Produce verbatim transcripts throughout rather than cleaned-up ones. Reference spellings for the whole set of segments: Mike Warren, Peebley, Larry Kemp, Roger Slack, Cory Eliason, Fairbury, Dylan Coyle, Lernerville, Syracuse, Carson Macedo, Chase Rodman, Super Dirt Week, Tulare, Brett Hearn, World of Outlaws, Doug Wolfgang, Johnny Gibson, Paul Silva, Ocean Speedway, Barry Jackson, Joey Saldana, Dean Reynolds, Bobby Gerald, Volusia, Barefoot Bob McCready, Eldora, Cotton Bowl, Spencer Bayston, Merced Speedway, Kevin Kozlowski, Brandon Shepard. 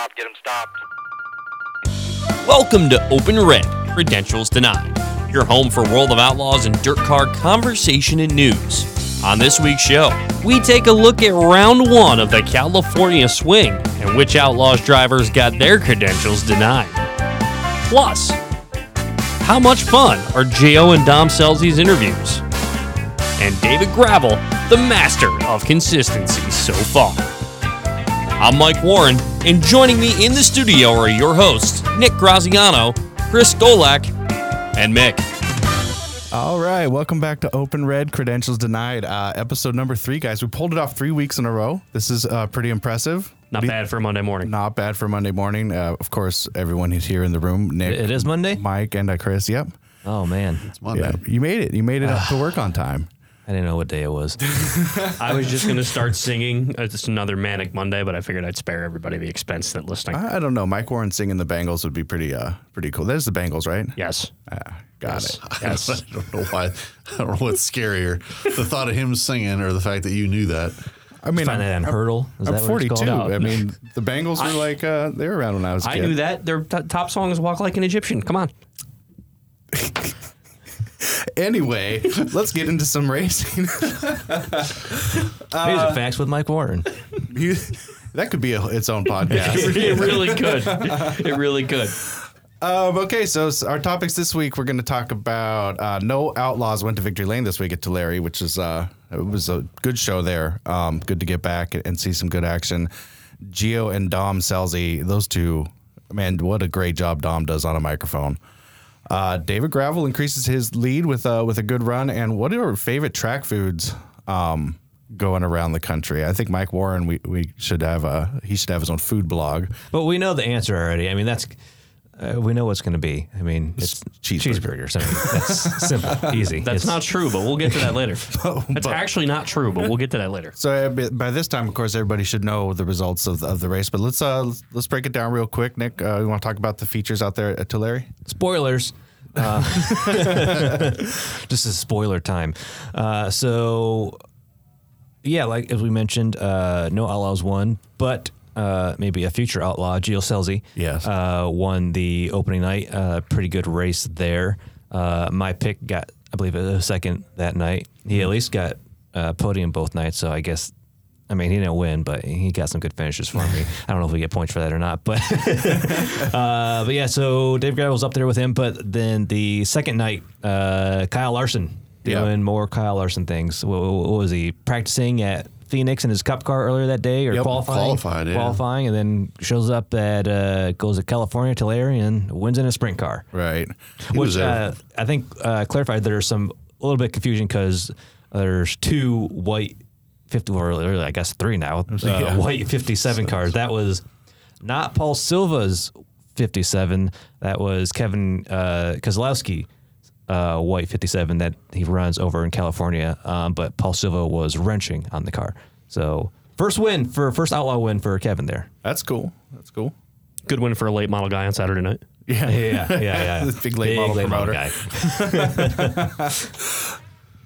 stopped. Get him stopped. Welcome to Open Red, Credentials Denied, your home for World of Outlaws and dirt car conversation and news. On this week's show, we take a look at round one of the California Swing and which Outlaws drivers got their credentials denied. Plus, how much fun are Gio and Dom Selzy's interviews? And David Gravel, the master of consistency so far. I'm Mike Warren, and joining me in the studio are your hosts, Nick Graziano, Chris Golak, and Mick. All right, welcome back to Open Red, Credentials Denied, uh, episode number three, guys. We pulled it off three weeks in a row. This is uh, pretty impressive. Not bad for Monday morning. Not bad for Monday morning. Uh, of course, everyone is here in the room. Nick, it is Monday? Mike and uh, Chris, yep. Oh, man. It's Monday. Yeah, you made it. You made it up to work on time. I didn't know what day it was. I was just going to start singing. It's another Manic Monday, but I figured I'd spare everybody the expense of listening. I, I don't know. Mike Warren singing The Bangles would be pretty uh, pretty cool. That is The Bangles, right? Yes. Ah, got yes. it. Yes. I don't know why. I don't know what's scarier, the thought of him singing or the fact that you knew that. I mean, find that on Hurdle. Is I'm that forty-two. I mean, the Bangles were like, uh, they were around when I was a kid. I knew that. Their t- top song is Walk Like an Egyptian. Come on. Anyway, let's get into some racing. uh, Here's a facts with Mike Warren. You, that could be a, its own podcast. It really could. It really could. Um, okay, so our topics this week, we're going to talk about uh, no Outlaws went to Victory Lane this week at Tulare, which is uh, it was a good show there. Um, good to get back and see some good action. Gio and Dom Selzy, those two, man, what a great job Dom does on a microphone. Uh, David Gravel increases his lead with uh, with a good run. And what are your favorite track foods um, going around the country? I think Mike Warren, we, we should have a he should have his own food blog. But we know the answer already. I mean, that's uh, we know what's going to be. I mean, it's cheeseburger. cheeseburger. I mean, that's simple, easy. That's it's, not true, but we'll get to that later. but, that's but, actually not true, but we'll get to that later. So by this time, of course, everybody should know the results of, of the race. But let's uh, let's break it down real quick, Nick. Uh, you want to talk about the features out there at Tulare? Spoilers. Uh, just a spoiler time. Uh, so, yeah, like as we mentioned, uh, no Outlaws won, but uh, maybe a future Outlaw, Gio Scelzi, yes. uh, won the opening night. Uh, pretty good race there. Uh, my pick got, I believe, a second that night. He at least got uh, podium both nights, so I guess. I mean, he didn't win, but he got some good finishes for me. I don't know if we get points for that or not, but uh, but yeah. So Dave Gravel's up there with him, but then the second night, uh, Kyle Larson doing yep. more Kyle Larson things. What, what was he practicing at Phoenix in his Cup car earlier that day, or yep, qualifying? Qualified, yeah. Qualifying, and then shows up at uh, goes to California Tulare and wins in a sprint car. Right, he which uh, I think uh, clarified there's some a little bit confusion because there's two white. fifty, or I guess three now, uh, yeah. white fifty-seven cars. That was not Paul Silva's fifty-seven. That was Kevin uh, Kozlowski, uh, white fifty-seven that he runs over in California. Um, but Paul Silva was wrenching on the car. So first win for first outlaw win for Kevin there. That's cool. That's cool. Good win for a late model guy on Saturday night. Yeah, yeah, yeah, yeah. yeah. Big late Big model late promoter. Model guy.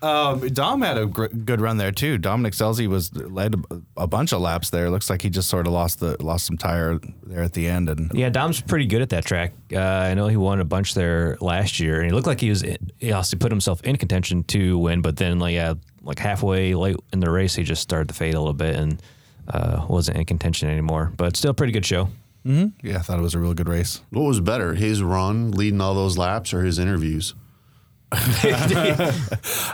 Um, Dom had a gr- good run there too. Dominic Selzy was led a, a bunch of laps there. Looks like he just sort of lost the lost some tire there at the end. And yeah, Dom's pretty good at that track. Uh, I know he won a bunch there last year, and he looked like he was. In, he also put himself in contention to win, but then like yeah, like halfway late in the race, he just started to fade a little bit and uh, wasn't in contention anymore. But still, a pretty good show. Mm-hmm. Yeah, I thought it was a real good race. What was better, his run leading all those laps or his interviews?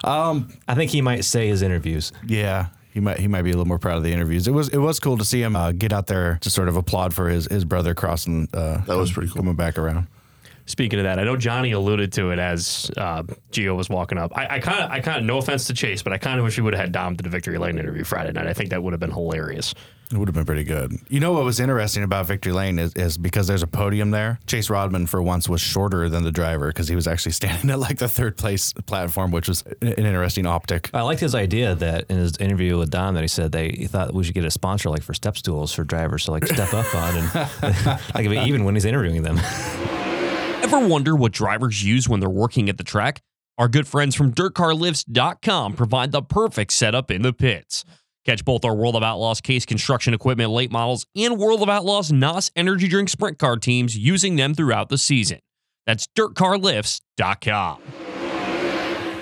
um, I think he might say his interviews. Yeah, he might he might be a little more proud of the interviews. It was it was cool to see him uh, get out there to sort of applaud for his, his brother crossing. Uh, that was pretty cool. Coming back around. Speaking of that, I know Johnny alluded to it as uh, Gio was walking up. I kind of I kind of no offense to Chase, but I kind of wish we would have had Dom to the Victory Lane interview Friday night. I think that would have been hilarious. It would have been pretty good. You know what was interesting about Victory Lane is, is because there's a podium there, Chase Rodman for once was shorter than the driver because he was actually standing at like the third place platform, which was an interesting optic. I liked his idea that in his interview with Dom that he said they he thought we should get a sponsor like for step stools for drivers to like step up on and like even when he's interviewing them. Ever wonder what drivers use when they're working at the track? Our good friends from dirt car lifts dot com provide the perfect setup in the pits. Catch both our World of Outlaws Case Construction Equipment late models and World of Outlaws N O S Energy Drink Sprint Car teams using them throughout the season. That's dirt car lifts dot com.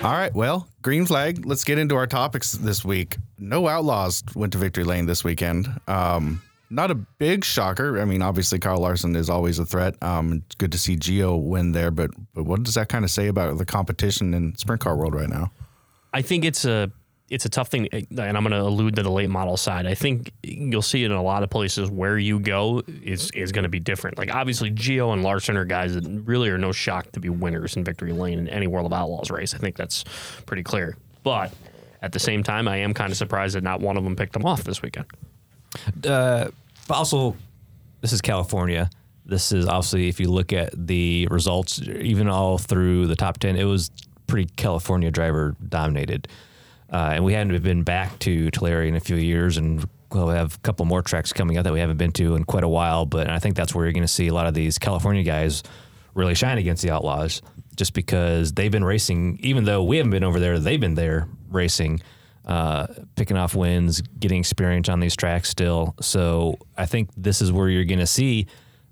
All right, well, green flag. Let's get into our topics this week. No Outlaws went to victory lane this weekend. Um, not a big shocker. I mean, obviously, Kyle Larson is always a threat. Um, it's good to see Gio win there, but but what does that kind of say about the competition in sprint car world right now? I think it's a it's a tough thing, and I'm going to allude to the late model side. I think you'll see it in a lot of places where you go is is going to be different. Like, obviously, Gio and Larson are guys that really are no shock to be winners in victory lane in any World of Outlaws race. I think that's pretty clear. But at the same time, I am kind of surprised that not one of them picked them off this weekend. Uh, but also, this is California. This is obviously, if you look at the results, even all through the top ten, it was pretty California driver dominated. Uh, and we hadn't been back to Tulare in a few years, and we'll have a couple more tracks coming up that we haven't been to in quite a while. But I think that's where you're going to see a lot of these California guys really shine against the Outlaws, just because they've been racing. Even though we haven't been over there, they've been there racing, uh, picking off wins, getting experience on these tracks still. So I think this is where you're going to see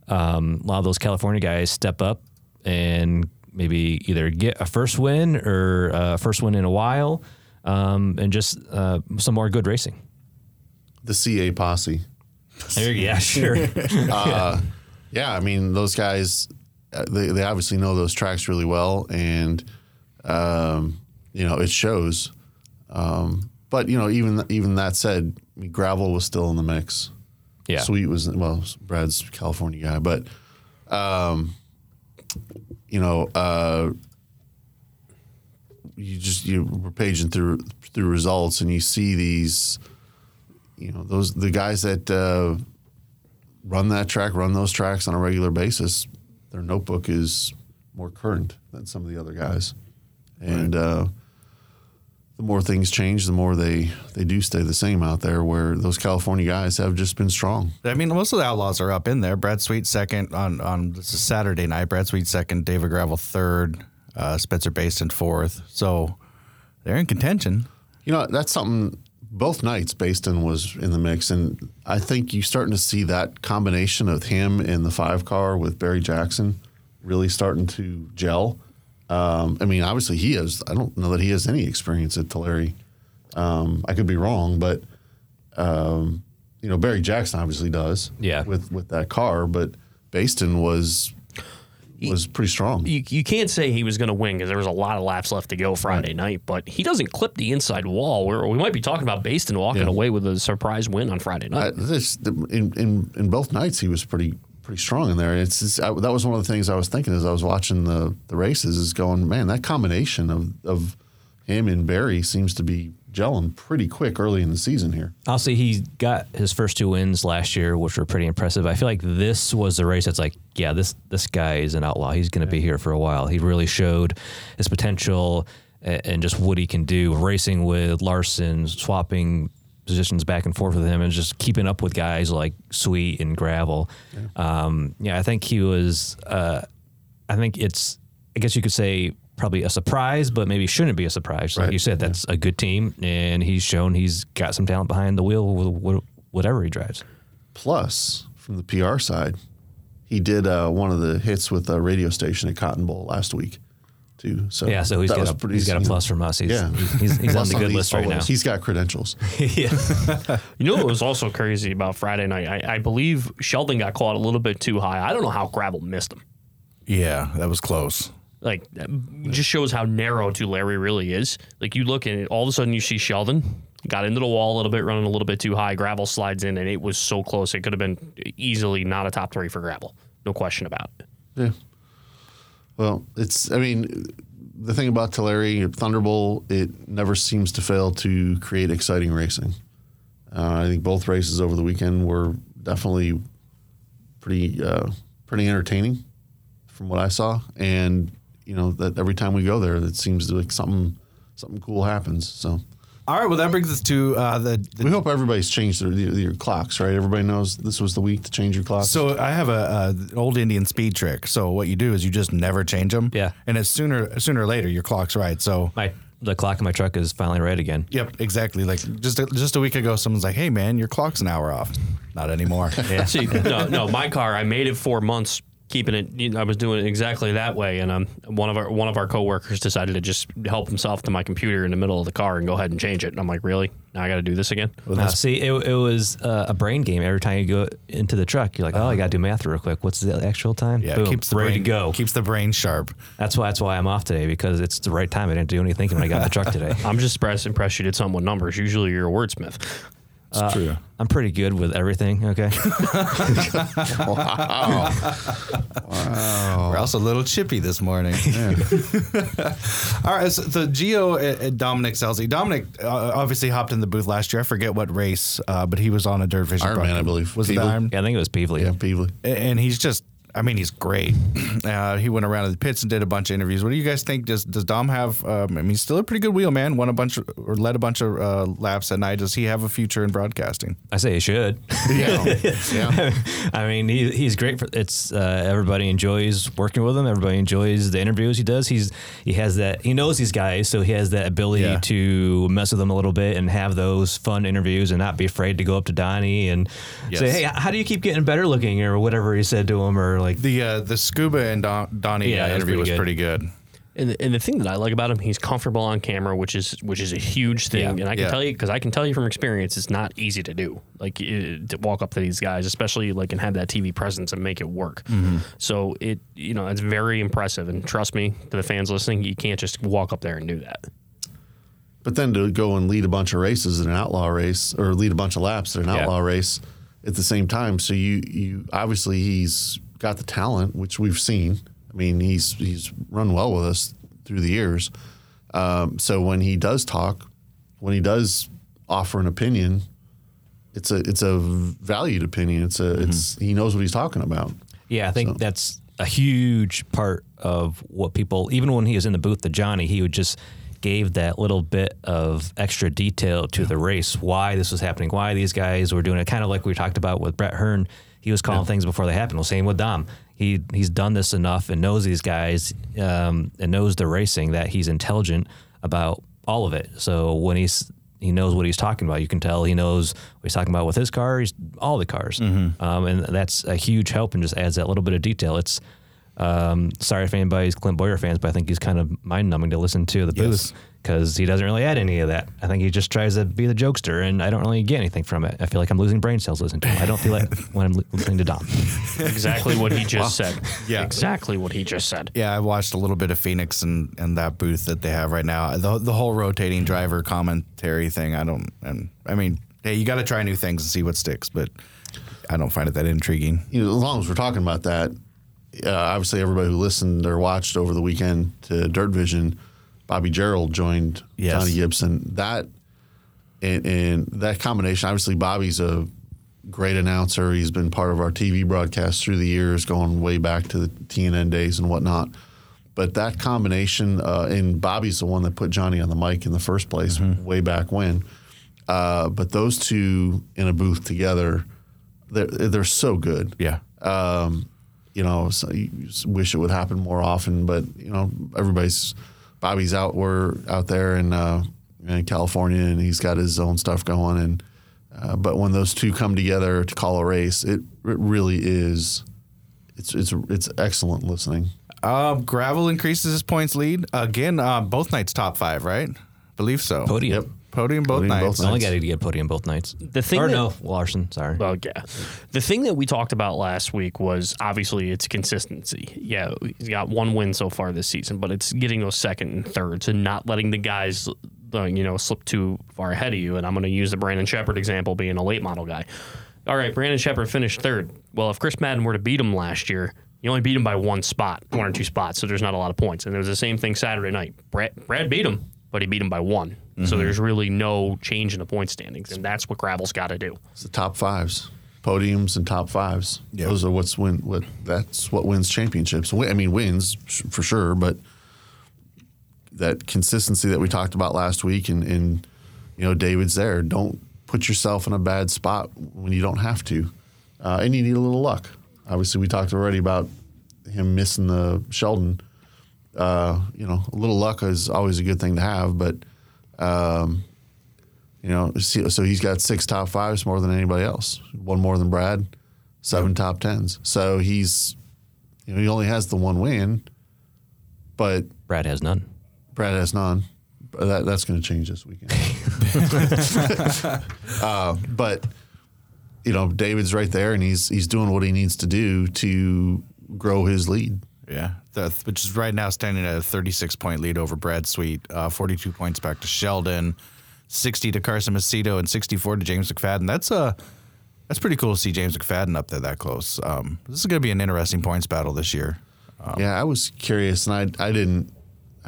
um, a lot of those California guys step up and maybe either get a first win or a first win in a while. Um, and just uh, some more good racing. The C A posse. There, yeah, sure. uh, yeah, I mean, those guys, they, they obviously know those tracks really well, and, um, you know, it shows. Um, but, you know, even even that said, I mean, Gravel was still in the mix. Yeah. Sweet was, well, Brad's a California guy, but, um, you know, uh You just you were paging through through results, and you see these, you know, those the guys that uh, run that track, run those tracks on a regular basis. Their notebook is more current than some of the other guys, and right. uh, the more things change, the more they they do stay the same out there. Where those California guys have just been strong. I mean, most of the Outlaws are up in there. Brad Sweet second on on this is Saturday night. Brad Sweet second, David Gravel third. Uh, Spencer Bayston fourth, so they're in contention. You know, that's something. Both nights, Bayston was in the mix, and I think you're starting to see that combination of him and the five car with Barry Jackson really starting to gel. Um, I mean, obviously he has. I don't know that he has any experience at Tulare. Um, I could be wrong, but um, you know, Barry Jackson obviously does. Yeah. With with that car, but Bayston was. was pretty strong. You, you can't say he was going to win because there was a lot of laps left to go Friday right. night, but he doesn't clip the inside wall. We're, we might be talking about Bayston walking yeah. away with a surprise win on Friday night. I, this, in, in, in both nights, he was pretty pretty strong in there. It's just, I, that was one of the things I was thinking as I was watching the, the races is going, man, that combination of, of him and Barry seems to be gelling pretty quick early in the season here. I'll say he got his first two wins last year, which were pretty impressive. I feel like this was the race that's like, yeah, this this guy is an outlaw. He's going to yeah. be here for a while. He really showed his potential and just what he can do, racing with Larson, swapping positions back and forth with him, and just keeping up with guys like Sweet and Gravel. Yeah, um, yeah I think he was, uh, I think it's, I guess you could say, probably a surprise, but maybe shouldn't be a surprise. Like right. you said, that's yeah. a good team, and he's shown he's got some talent behind the wheel with whatever he drives. Plus, from the P R side, he did uh, one of the hits with a radio station at Cotton Bowl last week, too. So yeah, so he's, got a, pretty, he's got a plus from us. He's, yeah. he's, he's on the good on list right solos. Now. He's got credentials. yeah. You know what was also crazy about Friday night? I, I believe Sheldon got caught a little bit too high. I don't know how Gravel missed him. Yeah, that was close. Like, just shows how narrow Tulare really is. Like, you look at it, all of a sudden you see Sheldon got into the wall a little bit, running a little bit too high. Gravel slides in, and it was so close. It could have been easily not a top three for Gravel. No question about it. Yeah. Well, it's, I mean, the thing about Tulare, Thunderbolt, it never seems to fail to create exciting racing. Uh, I think both races over the weekend were definitely pretty, uh, pretty entertaining from what I saw. And, you know, that every time we go there, it seems like something something cool happens. So, all right, well, that brings us to uh, the, the. We hope everybody's changed their, their, their clocks, right? Everybody knows this was the week to change your clocks. So I have a, a old Indian speed trick. So what you do is you just never change them. Yeah. And it's sooner sooner or later your clock's right. So my the clock in my truck is finally right again. Yep, exactly. Like just a, just a week ago, someone's like, "Hey, man, your clock's an hour off." Not anymore. Yeah. See, no, no, my car, I made it four months. Keeping it, I was doing it exactly that way, and um, one of our one of our coworkers decided to just help himself to my computer in the middle of the car and go ahead and change it. And I'm like, really? Now I got to do this again? Well, no, see, it it was uh, a brain game. Every time you go into the truck, you're like, oh, uh-huh. I got to do math real quick. What's the actual time? Yeah, boom, keeps the ready brain, to go. Keeps the brain sharp. That's why that's why I'm off today, because it's the right time. I didn't do any thinking when I got in the truck today. I'm just impressed, impressed you did something with numbers. Usually you're a wordsmith. It's uh, true. I'm pretty good with everything, okay? Wow. Wow. We're also a little chippy this morning. Yeah. All right, so, so Gio and Dominic Selzy. Dominic uh, obviously hopped in the booth last year. I forget what race, uh, but he was on a Dirt Vision. Ironman, I believe. Was Peebley? It Iron? Yeah, I think it was Peebley. Yeah, Peebley. And he's just, I mean, he's great. Uh, he went around to the pits and did a bunch of interviews. What do you guys think? Does Does Dom have? Um, I mean, he's still a pretty good wheel man. Won a bunch of, or led a bunch of uh, laps at night. Does he have a future in broadcasting? I say he should. Yeah. Yeah. I mean, he he's great. For, it's uh, everybody enjoys working with him. Everybody enjoys the interviews he does. He's he has that. He knows these guys, so he has that ability yeah. to mess with them a little bit and have those fun interviews and not be afraid to go up to Donnie and yes. say, "Hey, how do you keep getting better looking?" or whatever he said to him or. Like the uh, the Scuba and Don- Donnie yeah, interview was pretty good. Pretty good. And the, and the thing that I like about him, he's comfortable on camera, which is which is a huge thing. Yeah. And I can yeah. tell you, because I can tell you from experience, it's not easy to do, like it, to walk up to these guys, especially like and have that T V presence and make it work. Mm-hmm. So it you know it's very impressive. And trust me, to the fans listening, you can't just walk up there and do that. But then to go and lead a bunch of races in an outlaw race, or lead a bunch of laps in an yeah. outlaw race at the same time, so you you obviously he's got the talent, which we've seen. I mean, he's he's run well with us through the years. Um, so when he does talk, when he does offer an opinion, it's a it's a valued opinion. It's a mm-hmm. it's he knows what he's talking about. Yeah, I think so. That's a huge part of what people. Even when he was in the booth, the Johnny, he would just gave that little bit of extra detail to yeah. the race, why this was happening, why these guys were doing it. Kind of like we talked about with Brett Hearn. He was calling yeah. things before they happened. Well, same with Dom. He he's done this enough and knows these guys um, and knows the racing that he's intelligent about all of it. So when he's he knows what he's talking about, you can tell he knows what he's talking about with his car, he's, all the cars, mm-hmm. um, and that's a huge help and just adds that little bit of detail. It's um, sorry if anybody's Clint Boyer fans, but I think he's kind of mind numbing to listen to the booth because yes. he doesn't really add any of that. I think he just tries to be the jokester, and I don't really get anything from it. I feel like I'm losing brain cells listening to him. I don't feel like when I'm listening to Dom. Exactly what he just wow. said. Yeah. Exactly what he just said. Yeah, I watched a little bit of Phoenix and, and that booth that they have right now. The, the whole rotating driver commentary thing, I don't, and I mean, hey, you got to try new things and see what sticks, but I don't find it that intriguing. You know, as long as we're talking about that, Uh, obviously, everybody who listened or watched over the weekend to Dirt Vision, Bobby Gerald joined yes. Johnny Gibson. That and, and that combination, obviously, Bobby's a great announcer. He's been part of our T V broadcast through the years, going way back to the T N N days and whatnot. But that combination, uh, and Bobby's the one that put Johnny on the mic in the first place mm-hmm. way back when. Uh, but those two in a booth together, they're, they're so good. Yeah. Um, You know, so you wish it would happen more often, but you know, everybody's Bobby's out. We're out there in uh, in California, and he's got his own stuff going. And uh, but when those two come together to call a race, it it really is. It's it's it's excellent listening. Uh, Gravel increases his points lead again. Uh, both nights top five, right? Believe so. Podium. Yep. Podium both podium nights. Both nights. Only got to get podium both nights. The thing or that, no, Larson, sorry. Well, yeah. The thing that we talked about last week was obviously it's consistency. Yeah, he's got one win so far this season, but it's getting those second and thirds and not letting the guys, you know, slip too far ahead of you. And I'm going to use the Brandon Shepard example, being a late model guy. All right, Brandon Shepard finished third. Well, if Chris Madden were to beat him last year, you only beat him by one spot, one or two spots, so there's not a lot of points. And it was the same thing Saturday night. Brad, Brad beat him, but he beat him by one. Mm-hmm. So there's really no change in the point standings, and that's what Gravel's got to do. It's the top fives, podiums and top fives. Yep. Those are what's win. What that's what wins championships. I mean, wins for sure, but that consistency that we talked about last week, and, and you know, David's there. Don't put yourself in a bad spot when you don't have to, uh, and you need a little luck. Obviously, we talked already about him missing the Sheldon. uh, you know, a little luck is always a good thing to have, but, um, you know, so he's got six top fives more than anybody else, one more than Brad, seven yep. top tens. So he's, you know, he only has the one win, but Brad has none. Brad has none. That, that's going to change this weekend. uh, but, you know, David's right there, and he's he's doing what he needs to do to grow his lead. Yeah, that's, which is right now standing at a thirty-six point lead over Brad Sweet, uh, forty-two points back to Sheldon, sixty to Carson Macedo, and sixty-four to James McFadden. That's uh, that's pretty cool to see James McFadden up there that close. Um, this is going to be an interesting points battle this year. Um, yeah, I was curious, and I I didn't.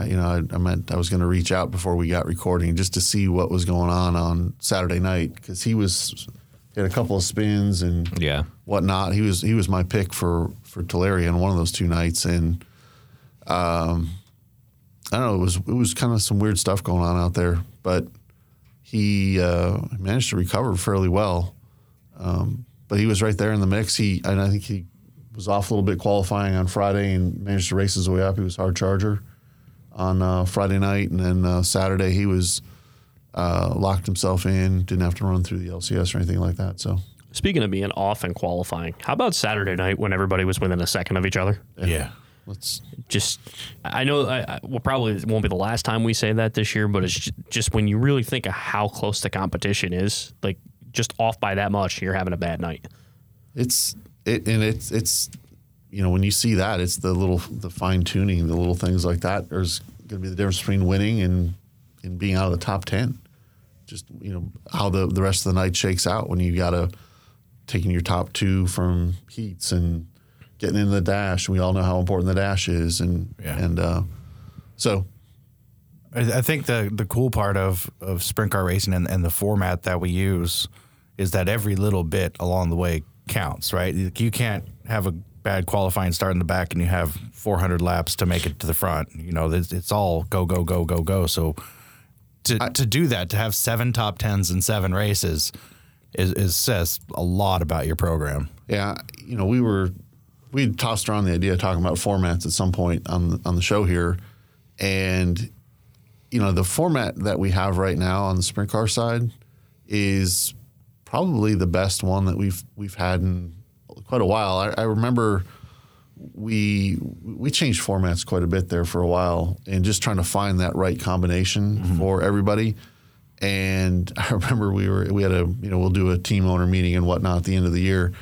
You know, I, I meant I was going to reach out before we got recording just to see what was going on on Saturday night because he was he had a couple of spins and yeah. whatnot. He was he was my pick for for Tulare on one of those two nights, and um, I don't know, it was it was kind of some weird stuff going on out there, but he uh, managed to recover fairly well. Um, but he was right there in the mix. He and I think he was off a little bit qualifying on Friday and managed to race his way up. He was hard charger on uh, Friday night, and then uh, Saturday he was uh, locked himself in, didn't have to run through the L C S or anything like that. So, speaking of being off and qualifying, how about Saturday night when everybody was within a second of each other? Yeah. yeah. Let's just, I know I, I, well, probably it won't be the last time we say that this year, but it's just when you really think of how close the competition is, like just off by that much, you're having a bad night. It's, it, and it's, it's, you know, when you see that, it's the little, the fine tuning, the little things like that. There's going to be the difference between winning and, and being out of the top ten. Just, you know, how the, the rest of the night shakes out when you got to taking your top two from heats and getting into the dash. We all know how important the dash is. And, yeah. and uh, so. I, I think the, the cool part of, of sprint car racing and, and the format that we use is that every little bit along the way counts, right? You can't have a bad qualifying start in the back and you have four hundred laps to make it to the front. You know, it's, it's all go, go, go, go, go. So to I, to do that, to have seven top tens in seven races is, is says a lot about your program. Yeah. You know, we were, we tossed around the idea of talking about formats at some point on, on the show here. And, you know, the format that we have right now on the sprint car side is probably the best one that we've, we've had in quite a while. I, I remember we we changed formats quite a bit there for a while and just trying to find that right combination mm-hmm. for everybody. And I remember we were we had a, you know, we'll do a team owner meeting and whatnot at the end of the year.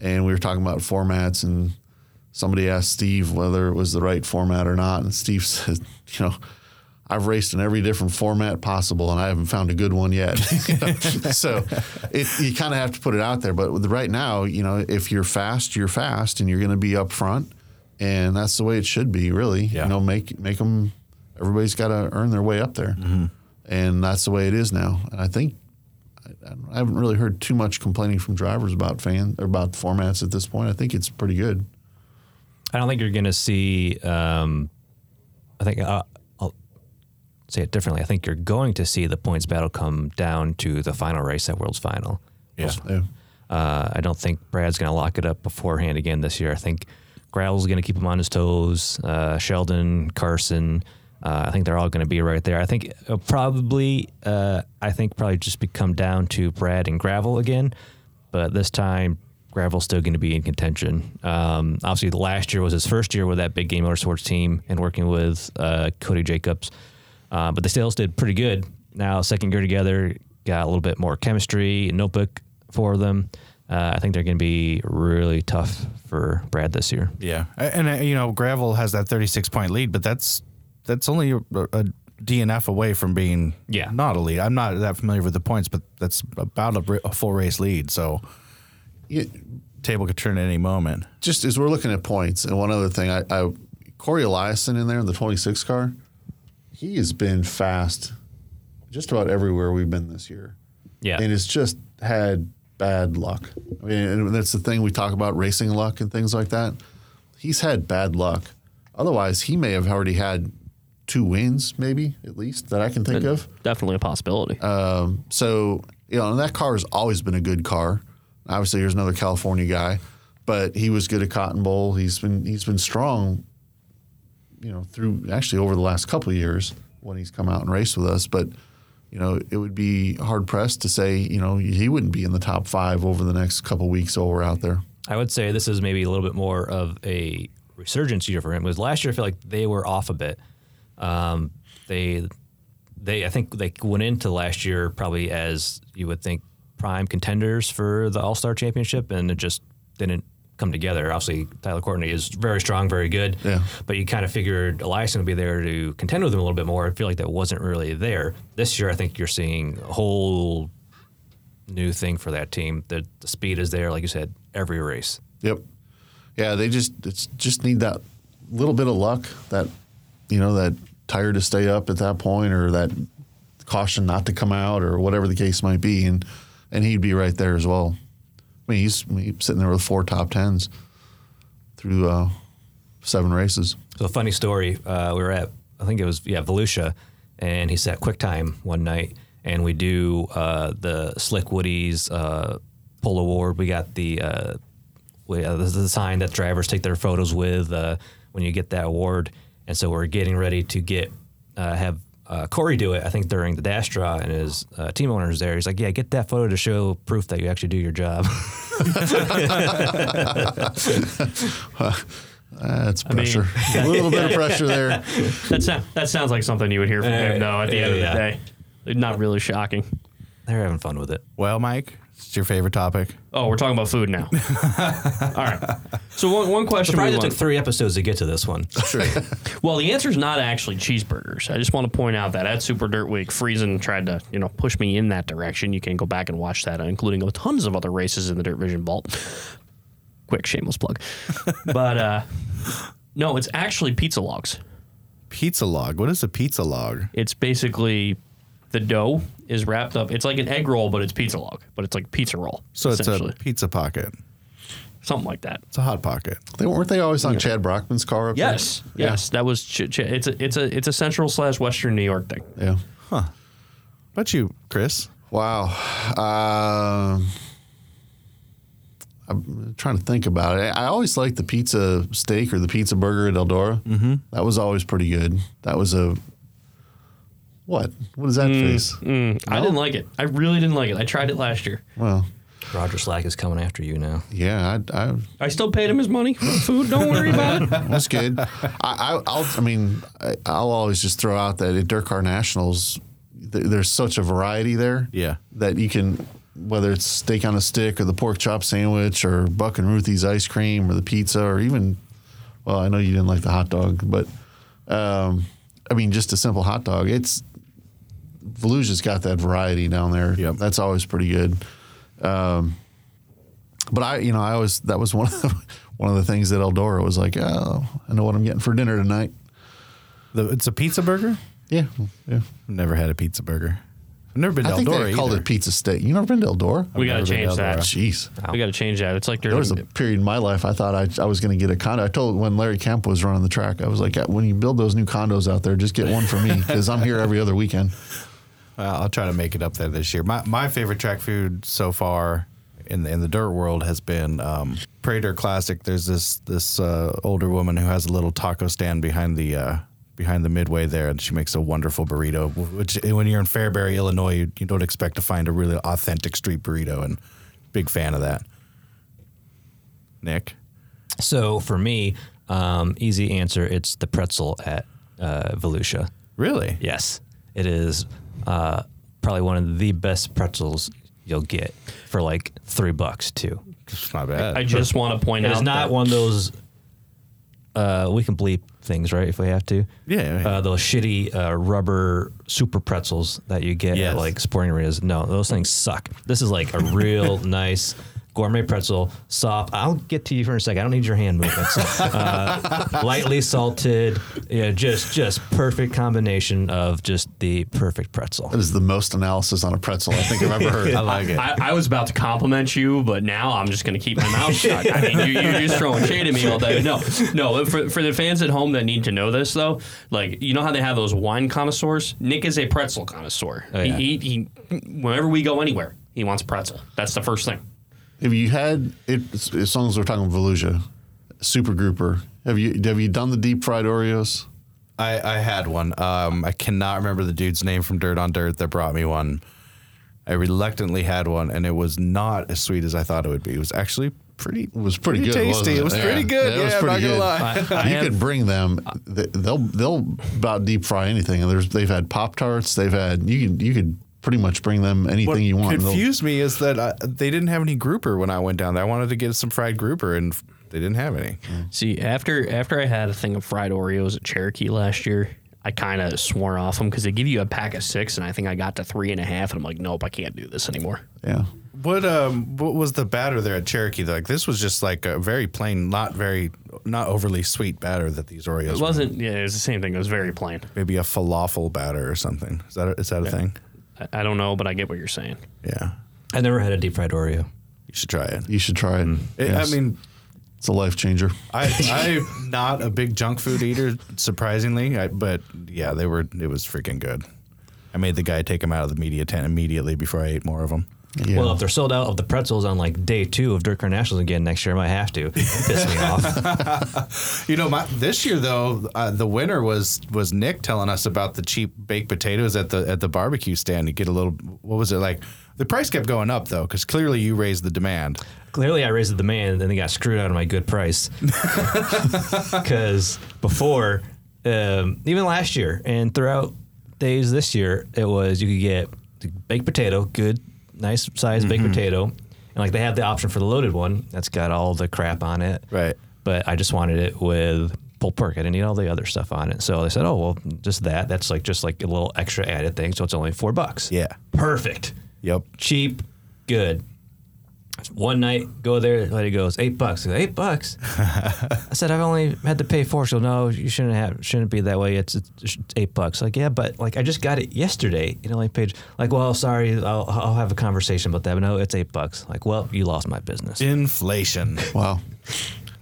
And we were talking about formats, and somebody asked Steve whether it was the right format or not. And Steve said, you know, I've raced in every different format possible, and I haven't found a good one yet. you know? So it, you kind of have to put it out there. But right now, you know, if you're fast, you're fast, and you're going to be up front, and that's the way it should be, really. Yeah. You know, make make them. Everybody's got to earn their way up there, mm-hmm. and that's the way it is now. And I think I, I haven't really heard too much complaining from drivers about fan or about formats at this point. I think it's pretty good. I don't think you're going to see. Um, I think. Uh, say it differently. I think you're going to see the points battle come down to the final race at World's Final. Yeah. yeah. Uh, I don't think Brad's going to lock it up beforehand again this year. I think Gravel's going to keep him on his toes. Uh, Sheldon, Carson, uh, I think they're all going to be right there. I think it'll probably, uh, I think probably just become down to Brad and Gravel again, but this time Gravel's still going to be in contention. Um, obviously, the last year was his first year with that Big Game Motorsports team and working with uh, Cody Jacobs. Uh, but the sales did pretty good. Now, second year together, got a little bit more chemistry and notebook for them. Uh, I think they're going to be really tough for Brad this year. Yeah. And, uh, you know, Gravel has that thirty-six point lead, but that's that's only a, a D N F away from being yeah. not a lead. I'm not that familiar with the points, but that's about a, a full race lead. So the table could turn at any moment. Just as we're looking at points, and one other thing, I, I Cory Eliason in there in the twenty-six car, he has been fast just about everywhere we've been this year. Yeah. And it's just had bad luck. I mean, and that's the thing we talk about, racing luck and things like that. He's had bad luck. Otherwise, he may have already had two wins, maybe, at least, that I can think of. Definitely a possibility. Um, so, you know, and that car has always been a good car. Obviously, here's another California guy, but he was good at Cotton Bowl. He's been he's been strong you know, through actually over the last couple of years when he's come out and raced with us. But, you know, it would be hard-pressed to say, you know, he wouldn't be in the top five over the next couple of weeks while we're out there. I would say this is maybe a little bit more of a resurgence year for him. Because last year I feel like they were off a bit. Um, they, they, I think they went into last year probably as you would think prime contenders for the All-Star Championship, and it just didn't come together. Obviously, Tyler Courtney is very strong, very good. Yeah. But you kind of figured Eliason would be there to contend with him a little bit more. I feel like that wasn't really there. This year, I think you're seeing a whole new thing for that team. The, the speed is there, like you said, every race. Yep. Yeah, they just it's just need that little bit of luck, that, you know, that tire to stay up at that point, or that caution not to come out, or whatever the case might be. And, and he'd be right there as well. I mean, he's, he's sitting there with four top tens through uh, seven races. So a funny story, uh, we were at, I think it was, yeah, Volusia, and he sat quick time one night, and we do uh, the Slick Woody's uh, Pull Award. We got the, uh, we, uh, this is the sign that drivers take their photos with uh, when you get that award. And so we're getting ready to get, uh, have uh, Cory do it, I think, during the dash draw, and his uh, team owner is there. He's like, yeah, get that photo to show proof that you actually do your job. Well, that's pressure. I mean, a little bit of pressure there. That's not, that sounds like something you would hear from uh, him, though, at the yeah, end of the yeah. day. Not really shocking. They're having fun with it. Well, Mike, it's your favorite topic. Oh, we're talking about food now. All right. So one, one question. Surprised it took three episodes to get to this one. Sure. Well, the answer is not actually cheeseburgers. I just want to point out that at Super Dirt Week, Friesen tried to, you know, push me in that direction. You can go back and watch that, including tons of other races in the Dirt Vision Vault. Quick shameless plug. But uh, no, it's actually pizza logs. Pizza log. What is a pizza log? It's basically the dough is wrapped up. It's like an egg roll, but it's pizza log. But it's like pizza roll. So it's a pizza pocket. Something like that. It's a hot pocket. They weren't they always on yeah. Chad Brockman's car up yes. there? Yes. Yes. Yeah. That was Ch- Ch- it's a it's a it's a central slash western New York thing. Yeah. Huh. What about you, Chris? Wow. Uh, I'm trying to think about it. I always liked the pizza steak or the pizza burger at Eldora. Mm-hmm. That was always pretty good. That was a What? What is that mm, face? Mm, no? I didn't like it. I really didn't like it. I tried it last year. Well, Roger Slack is coming after you now. Yeah, I. I, I still paid him his money for food. Don't worry about it. That's good. I, I, I'll. I mean, I, I'll always just throw out that at Dirt Car Nationals, th- there's such a variety there. Yeah. That you can, whether it's steak on a stick or the pork chop sandwich or Buck and Ruthie's ice cream or the pizza or even, well, I know you didn't like the hot dog, but, um, I mean, just a simple hot dog. It's. Volusia's got that variety down there. Yep. That's always pretty good. Um, but I, you know, I always that was one of the, one of the things that Eldora was like, oh, I know what I'm getting for dinner tonight. The, it's a pizza burger? Yeah, yeah. I've never had a pizza burger. I've never been to I Eldora. Think they called it pizza steak. You never been to Eldora? We got to change that. Jeez, wow. We got to change that. It's like there was a period in my life I thought I I was going to get a condo. I told when Larry Kemp was running the track, I was like, when you build those new condos out there, just get one for me because I'm here every other weekend. I'll try to make it up there this year. My my favorite track food so far in the, in the dirt world has been um, Prater Classic. There's this this uh, older woman who has a little taco stand behind the uh, behind the midway there, and she makes a wonderful burrito. Which when you're in Fairbury, Illinois, you, you don't expect to find a really authentic street burrito, and big fan of that. Nick, so for me, um, easy answer. It's the pretzel at uh, Volusia. Really? Yes, it is. Uh, probably one of the best pretzels you'll get for like three bucks too. It's not bad. I, I just want to point out it's not one of those. Uh, we can bleep things, right? If we have to. Yeah. yeah. Uh, those shitty uh, rubber super pretzels that you get yes. at like sporting arenas. No, those things suck. This is like a real nice gourmet pretzel, soft. I'll get to you for a second. I don't need your hand movement. So, uh, lightly salted. Yeah, just just perfect combination of just the perfect pretzel. That is the most analysis on a pretzel I think I've ever heard. I like it. I, I was about to compliment you, but now I'm just going to keep my mouth shut. I mean, you, you're just throwing shade at me all day. No, no. For, for the fans at home that need to know this, though, like, you know how they have those wine connoisseurs? Nick is a pretzel connoisseur. Oh, yeah. he, he, he, whenever we go anywhere, he wants pretzel. That's the first thing. Have you had it? As long as we're talking Volusia, Super Grouper. Have you have you done the deep fried Oreos? I, I had one. Um, I cannot remember the dude's name from Dirt on Dirt that brought me one. I reluctantly had one, and it was not as sweet as I thought it would be. It was actually pretty. It was pretty, pretty good. Tasty. Wasn't it? It was yeah. pretty good. Yeah, yeah, I'm not gonna lie. I, I you am, could bring them. They'll they'll about deep fry anything. And there's they've had Pop Tarts. They've had you could you could pretty much bring them anything what you want. What confused me is that I, they didn't have any grouper when I went down there. I wanted to get some fried grouper and. They didn't have any. See, after after I had a thing of fried Oreos at Cherokee last year, I kind of swore off them because they give you a pack of six, and I think I got to three and a half, and I'm like, nope, I can't do this anymore. Yeah. What um what was the batter there at Cherokee? Like this was just like a very plain, not very, not overly sweet batter that these Oreos. It wasn't. Were. Yeah, it was the same thing. It was very plain. Maybe a falafel batter or something. Is that a, is that a yeah. thing? I, I don't know, but I get what you're saying. Yeah. I never had a deep fried Oreo. You should try it. You should try it. Mm. it yes. I mean. It's a life changer. I, I'm not a big junk food eater, surprisingly, I, but yeah, they were. It was freaking good. I made the guy take them out of the media tent immediately before I ate more of them. Yeah. Well, if they're sold out of the pretzels on like day two of DirtCar Nationals again next year, I might have to. Piss me off. You know, my, this year though, uh, the winner was was Nick telling us about the cheap baked potatoes at the at the barbecue stand. You get a little. What was it like? The price kept going up, though, because clearly you raised the demand. Clearly I raised the demand, and then they got screwed out of my good price. Because before, um, even last year, and throughout days this year, it was you could get the baked potato, good, nice size mm-hmm. baked potato, and like they have the option for the loaded one. That's got all the crap on it. Right. But I just wanted it with pulled pork. I didn't need all the other stuff on it. So they said, oh, well, just that. That's like just like a little extra added thing, so it's only four bucks. Yeah. Perfect. Yep. Cheap, good. One night, go there, the lady goes, eight bucks. I go, eight bucks? I said, I've only had to pay four. She goes, no, you shouldn't have, shouldn't be that way. It's, it's eight bucks. Like, yeah, but like I just got it yesterday. You know, like page, like, well, sorry, I'll, I'll have a conversation about that. But no, it's eight bucks. Like, well, you lost my business. Inflation. Wow.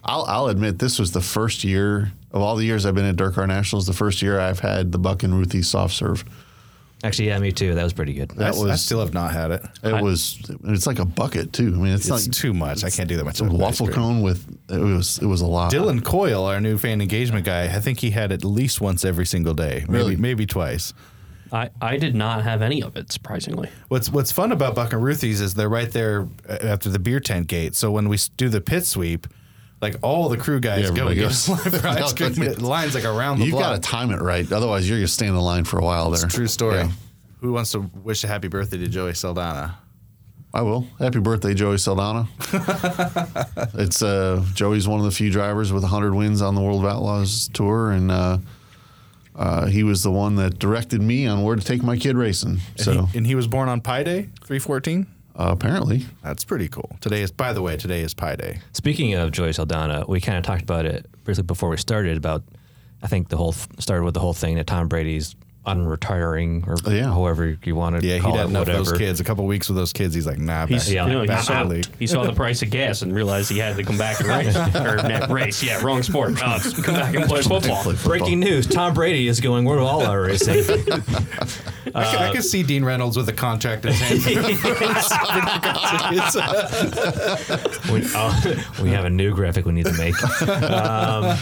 I'll, I'll admit this was the first year of all the years I've been at DirtCar Nationals, the first year I've had the Buck and Ruthie soft serve. Actually, yeah, me too. That was pretty good. That I, was, I still have not had it. It I, was. It's like a bucket too. I mean, it's, it's not too much. I can't do that much. It's a waffle cone with it was. It was a lot. Dylan Coyle, our new fan engagement guy, I think he had at least once every single day. Maybe really? maybe twice. I, I did not have any of it, surprisingly. What's what's fun about Buck and Ruthie's is they're right there after the beer tent gate. So when we do the pit sweep. Like, all the crew guys yeah, go get a ice cream. The line's, like, around the You've block. You've got to time it right. Otherwise, you're going to stay in the line for a while there. It's a true story. Yeah. Who wants to wish a happy birthday to Joey Saldana? I will. Happy birthday, Joey Saldana. It's uh, Joey's one of the few drivers with one hundred wins on the World of Outlaws tour, and uh, uh, he was the one that directed me on where to take my kid racing. So, And he, and he was born on Pi Day, three fourteen? Uh, apparently. That's pretty cool. Today is, by the way, today is Pi Day. Speaking of Joey Saldana, we kind of talked about it briefly before we started about, I think the whole, f- started with the whole thing that Tom Brady's unretiring or oh, yeah. however you want to yeah, call it. Yeah, he'd had enough of those kids. A couple weeks with those kids, he's like, nah, he's, back, yeah, back, back saw, league. He saw the price of gas and realized he had to come back and race. or not race, yeah, wrong sport. Uh, come back and play football. play football. Breaking news, Tom Brady is going, we're all our racing. Uh, I, could, I could see Dean Reynolds with a contract in his hand. we, uh, we have a new graphic we need to make. Um,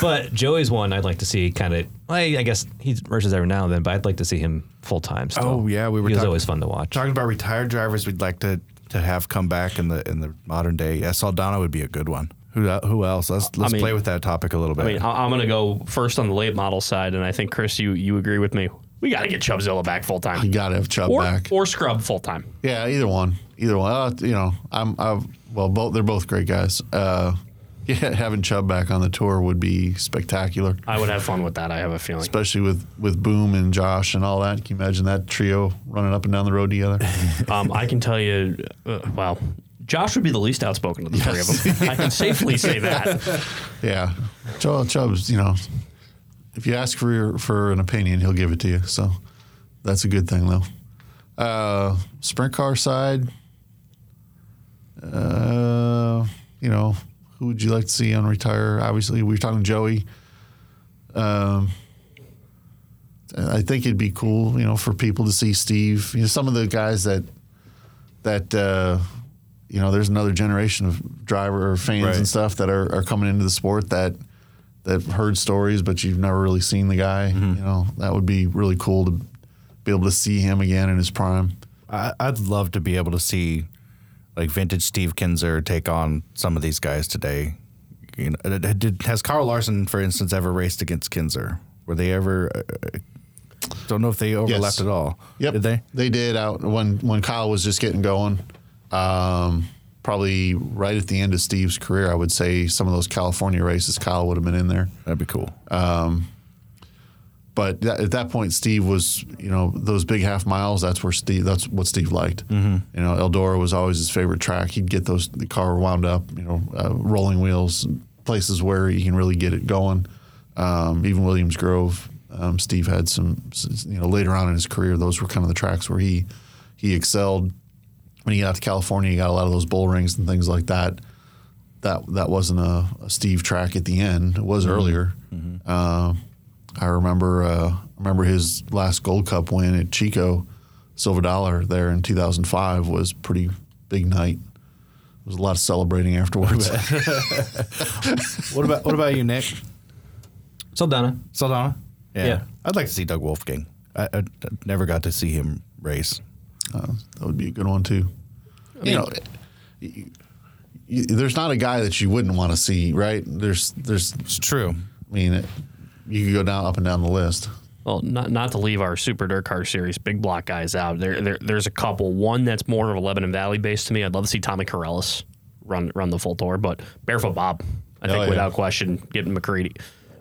but Joey's one I'd like to see kind of, well, I guess he versus every now and then, but I'd like to see him full time still. Oh, yeah. We were he was talk- always fun to watch. Talking about retired drivers we'd like to, to have come back in the in the modern day. Yeah, Saldana would be a good one. Who who else? Let's let's I mean, play with that topic a little bit. I mean, I'm going to go first on the late model side, and I think, Chris, you, you agree with me. We got to get Chubzilla back full time. You got to have Chub or, back or Scrub full time. Yeah, either one, either one. Uh, you know, I'm, I've well, both they're both great guys. Uh, yeah, having Chub back on the tour would be spectacular. I would have fun with that. I have a feeling, especially with, with Boom and Josh and all that. Can you imagine that trio running up and down the road together? um, I can tell you, uh, well, Josh would be the least outspoken of the yes. three of them. I can safely say that. Yeah, Ch- Chub's, you know. If you ask for your, for an opinion, he'll give it to you. So that's a good thing, though. Uh, sprint car side, uh, you know, who would you like to see on retire? Obviously, we were talking Joey. Um, I think it'd be cool, you know, for people to see Steve. You know, some of the guys that that uh, you know, there's another generation of driver fans right. and stuff that are, are coming into the sport that. that heard stories, but you've never really seen the guy. Mm-hmm. You know, that would be really cool to be able to see him again in his prime. I, I'd love to be able to see like vintage Steve Kinzer take on some of these guys today. You know, did, has Kyle Larson, for instance, ever raced against Kinzer? Were they ever? Uh, don't know if they overlapped yes. at all. Yep, did they? They did out when when Kyle was just getting going. Um, probably right at the end of Steve's career, I would say some of those California races, Kyle would have been in there. That'd be cool. Um, but that, at that point, Steve was, you know, those big half miles. That's where Steve. That's what Steve liked. Mm-hmm. You know, Eldora was always his favorite track. He'd get those the car wound up, you know, uh, rolling wheels, places where you can really get it going. Um, even Williams Grove, um, Steve had some. You know, later on in his career, those were kind of the tracks where he he excelled. When he got out to California, he got a lot of those bull rings and things like that. That that wasn't a, a Steve track at the end. It was mm-hmm. earlier. Mm-hmm. Uh, I remember uh, remember his last Gold Cup win at Chico, Silver Dollar there in two thousand five was pretty big night. There was a lot of celebrating afterwards. what about what about you, Nick? Saldana. Saldana? Yeah. yeah. I'd like to see Doug Wolfgang. I, I never got to see him race. Uh, that would be a good one, too. I mean, you know, you, you, there's not a guy that you wouldn't want to see, right? There's, there's. It's true. I mean, it, you could go down up and down the list. Well, not not to leave our Super Dirt Car Series big block guys out. There, there there's a couple. One that's more of a Lebanon Valley base to me. I'd love to see Tommy Corrales run run the full tour, but Barefoot Bob, I think oh, yeah. without question, getting McCready.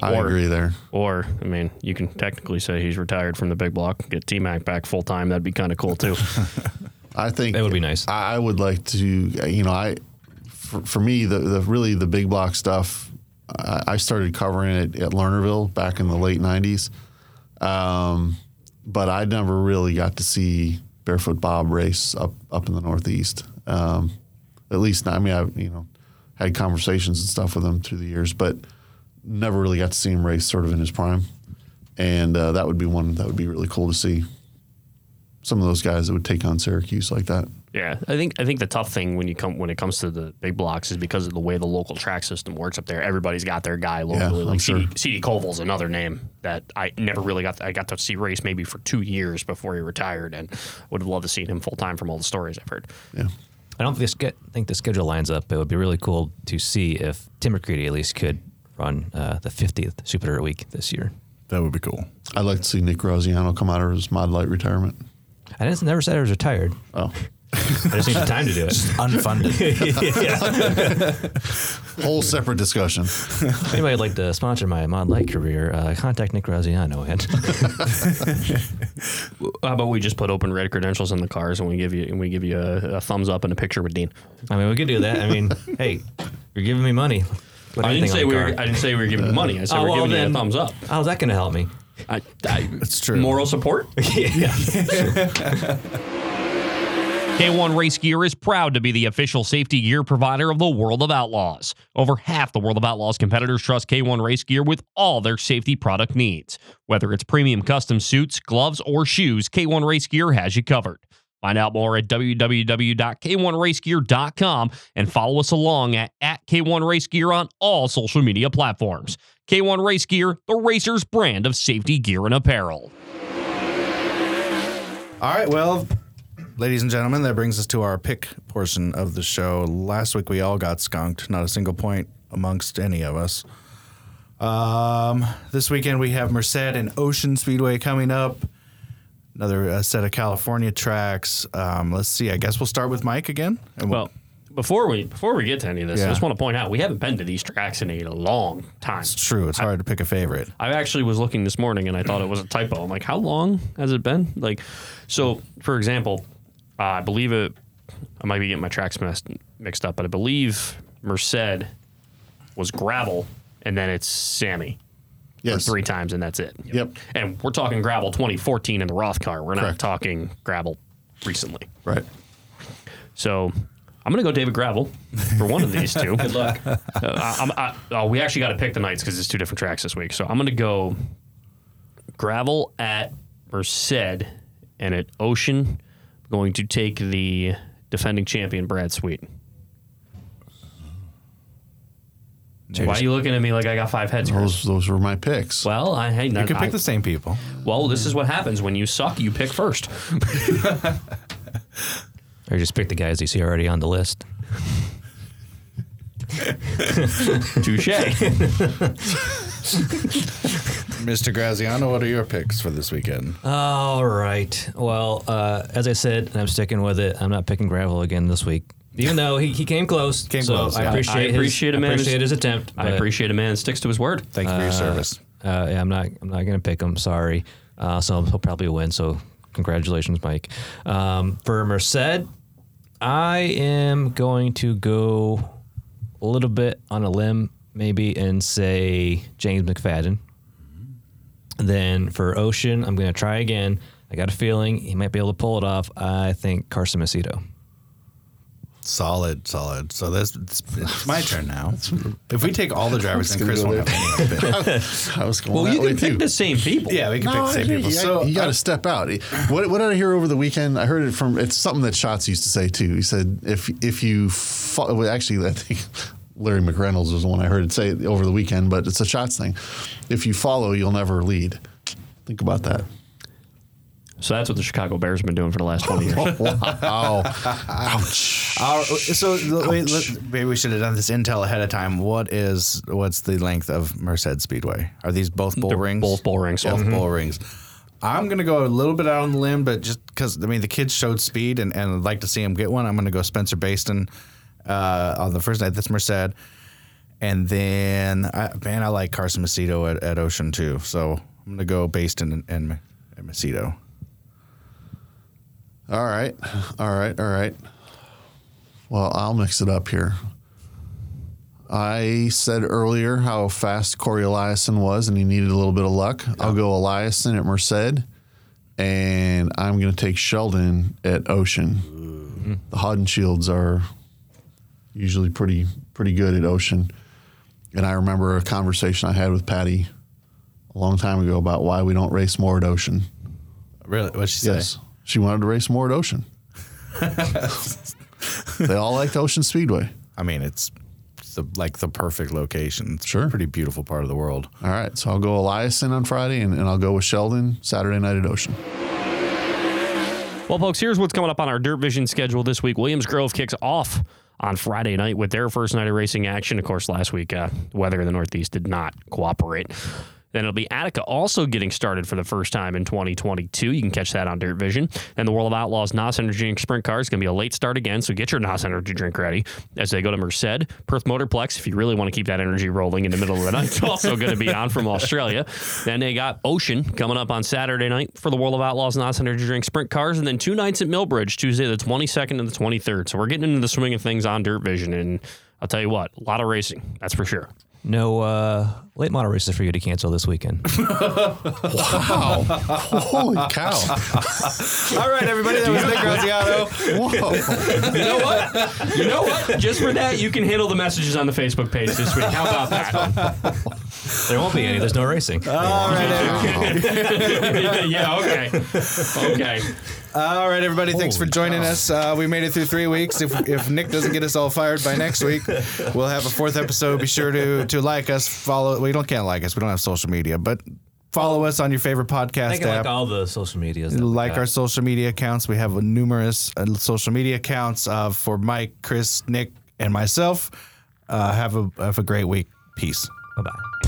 I or, agree there. Or, I mean, you can technically say he's retired from the big block, get T-Mac back full time. That'd be kind of cool, too. I think that would be nice. I would like to, you know, I for, for me, the, the really the big block stuff, I, I started covering it at Lernerville back in the late nineties. Um, but I never really got to see Barefoot Bob race up, up in the Northeast. Um, at least, I mean, I, you know, had conversations and stuff with him through the years, but never really got to see him race sort of in his prime. And uh, that would be one that would be really cool to see. Some of those guys that would take on Syracuse like that. Yeah, I think I think the tough thing when you come when it comes to the big blocks is because of the way the local track system works up there. Everybody's got their guy locally. Yeah, like sure. C D Colville's another name that I never really got. To, I got to see race maybe for two years before he retired, and would have loved to see him full time from all the stories I've heard. Yeah. I don't think the schedule lines up. It would be really cool to see if Tim McCready at least could run uh, the fiftieth Super Dirt Week this year. That would be cool. I'd like to see Nick Graziano come out of his Mod Light retirement. I just never said I was retired. Oh. I just need the time to do it. Just unfunded. Whole separate discussion. If anybody would like to sponsor my Mod Light career, uh, contact Nick Graziano. How about we just put open red credentials in the cars and we give you and we give you a, a thumbs up and a picture with Dean? I mean, we could do that. I mean, hey, you're giving me money. I didn't say we car. were. I didn't say we were giving you money. I said oh, we're well, giving then, you a thumbs up. How's that going to help me? I, I, it's true. Moral support. Yeah. K one Race Gear is proud to be the official safety gear provider of the World of Outlaws. Over half the World of Outlaws competitors trust K one Race Gear with all their safety product needs. Whether it's premium custom suits, gloves, or shoes, K one Race Gear has you covered. Find out more at w w w dot k one race gear dot com and follow us along at, at K one Race Gear on all social media platforms. K one Race Gear, the racer's brand of safety gear and apparel. All right, well, ladies and gentlemen, that brings us to our pick portion of the show. Last week we all got skunked, not a single point amongst any of us. Um, this weekend we have Merced and Ocean Speedway coming up. Another uh, set of California tracks. Um, let's see. I guess we'll start with Mike again. And we'll, well, before we before we get to any of this, yeah. I just want to point out we haven't been to these tracks in a long time. It's true. It's I, hard to pick a favorite. I actually was looking this morning and I thought it was a typo. I'm like, how long has it been? Like, so for example, uh, I believe it. I might be getting my tracks messed, mixed up, but I believe Merced was Gravel, and then it's Sammy. Yes. Three times, and that's it. Yep. yep. And we're talking Gravel twenty fourteen in the Roth car. We're not Correct. talking Gravel recently. Right. So I'm going to go David Gravel for one of these two. Good luck. Uh, I'm, I, oh, we actually got to pick the nights because it's two different tracks this week. So I'm going to go Gravel at Merced and at Ocean. I'm going to take the defending champion, Brad Sweet. Cheers. Why are you looking at me like I got five heads? Those, those were my picks. Well, I hate that. You can pick I, the same people. Well, this is what happens when you suck. You pick first. Or just pick the guys you see already on the list. Touche. Mister Graziano, what are your picks for this weekend? All right. Well, uh, as I said, and I'm sticking with it, I'm not picking Gravel again this week. Even though he, he came close. Came so close. I, yeah. appreciate I, his, appreciate I appreciate his attempt. I appreciate a man that sticks to his word. Thank you for your uh, service. Uh, yeah, I'm not I'm not going to pick him. Sorry. Uh, so he'll probably win. So congratulations, Mike. Um, for Merced, I am going to go a little bit on a limb. Maybe and say James McFadden. Mm-hmm. Then for Ocean, I'm going to try again. I got a feeling he might be able to pull it off. I think Carson Macedo. Solid, solid. So that's it's, it's my turn now. If we take all the drivers, then Chris won't have any of it. I was going well, that you can pick too. The same people. Yeah, we can no, pick the same I mean, people. You, so you got to step out. What, what did I hear over the weekend? I heard it from. It's something that Schatz used to say too. He said, "If if you fo- well, actually, I think." Larry McReynolds was the one I heard it say over the weekend, but it's a Schatz thing. If you follow, you'll never lead. Think about that. So that's what the Chicago Bears have been doing for the last twenty years. Wow. Ouch. Our, so Ouch. Wait, let, maybe we should have done this intel ahead of time. What is what's the length of Merced Speedway? Are these both bowl They're rings? Both bowl rings. Both mm-hmm. bowl rings. I'm going to go a little bit out on the limb, but just because, I mean, the kids showed speed, and, and I'd like to see him get one. I'm going to go Spencer Bayston. Uh, on the first night, that's Merced. And then, I, man, I like Carson Macedo at, at Ocean, too. So I'm going to go Bayston and, and, and Macedo. All right. All right. All right. Well, I'll mix it up here. I said earlier how fast Cory Eliason was, and he needed a little bit of luck. Yeah. I'll go Eliason at Merced, and I'm going to take Sheldon at Ocean. Mm-hmm. The Haudenschields are... usually pretty pretty good at Ocean. And I remember a conversation I had with Patty a long time ago about why we don't race more at Ocean. Really? What'd she yes. say? Yes. She wanted to race more at Ocean. They all liked Ocean Speedway. I mean, it's the, like the perfect location. It's sure. a pretty beautiful part of the world. All right. So I'll go Eliason on Friday, and, and I'll go with Sheldon Saturday night at Ocean. Well, folks, here's what's coming up on our Dirt Vision schedule this week. Williams Grove kicks off on Friday night with their first night of racing action. Of course, last week, uh, weather in the Northeast did not cooperate. Then it'll be Attica also getting started for the first time in twenty twenty-two. You can catch that on Dirt Vision. And the World of Outlaws N O S Energy Drink Sprint Car is going to be a late start again, so get your N O S Energy Drink ready as they go to Merced. Perth Motorplex, if you really want to keep that energy rolling in the middle of the night, it's also going to be on from Australia. Then they got Ocean coming up on Saturday night for the World of Outlaws N O S Energy Drink Sprint Cars, and then two nights at Millbridge, Tuesday the twenty-second and the twenty-third. So we're getting into the swing of things on Dirt Vision, and I'll tell you what, a lot of racing, that's for sure. No uh, late model races for you to cancel this weekend. Wow. Holy cow. All right, everybody. That was Nick Graziano. Whoa. You know what? You know what? Just for that, you can handle the messages on the Facebook page this week. How about that? There won't be any. There's no racing. All right, everybody. Yeah, okay. Okay. All right, everybody. Holy thanks for joining cow. us. Uh, we made it through three weeks. If, if Nick doesn't get us all fired by next week, we'll have a fourth episode. Be sure to to like us, follow. We don't can't like us. We don't have social media, but follow us on your favorite podcast they can app. Like all the social medias. Like our social media accounts. We have numerous uh, social media accounts uh, for Mike, Chris, Nick, and myself. Uh, have a have a great week. Peace. Bye bye.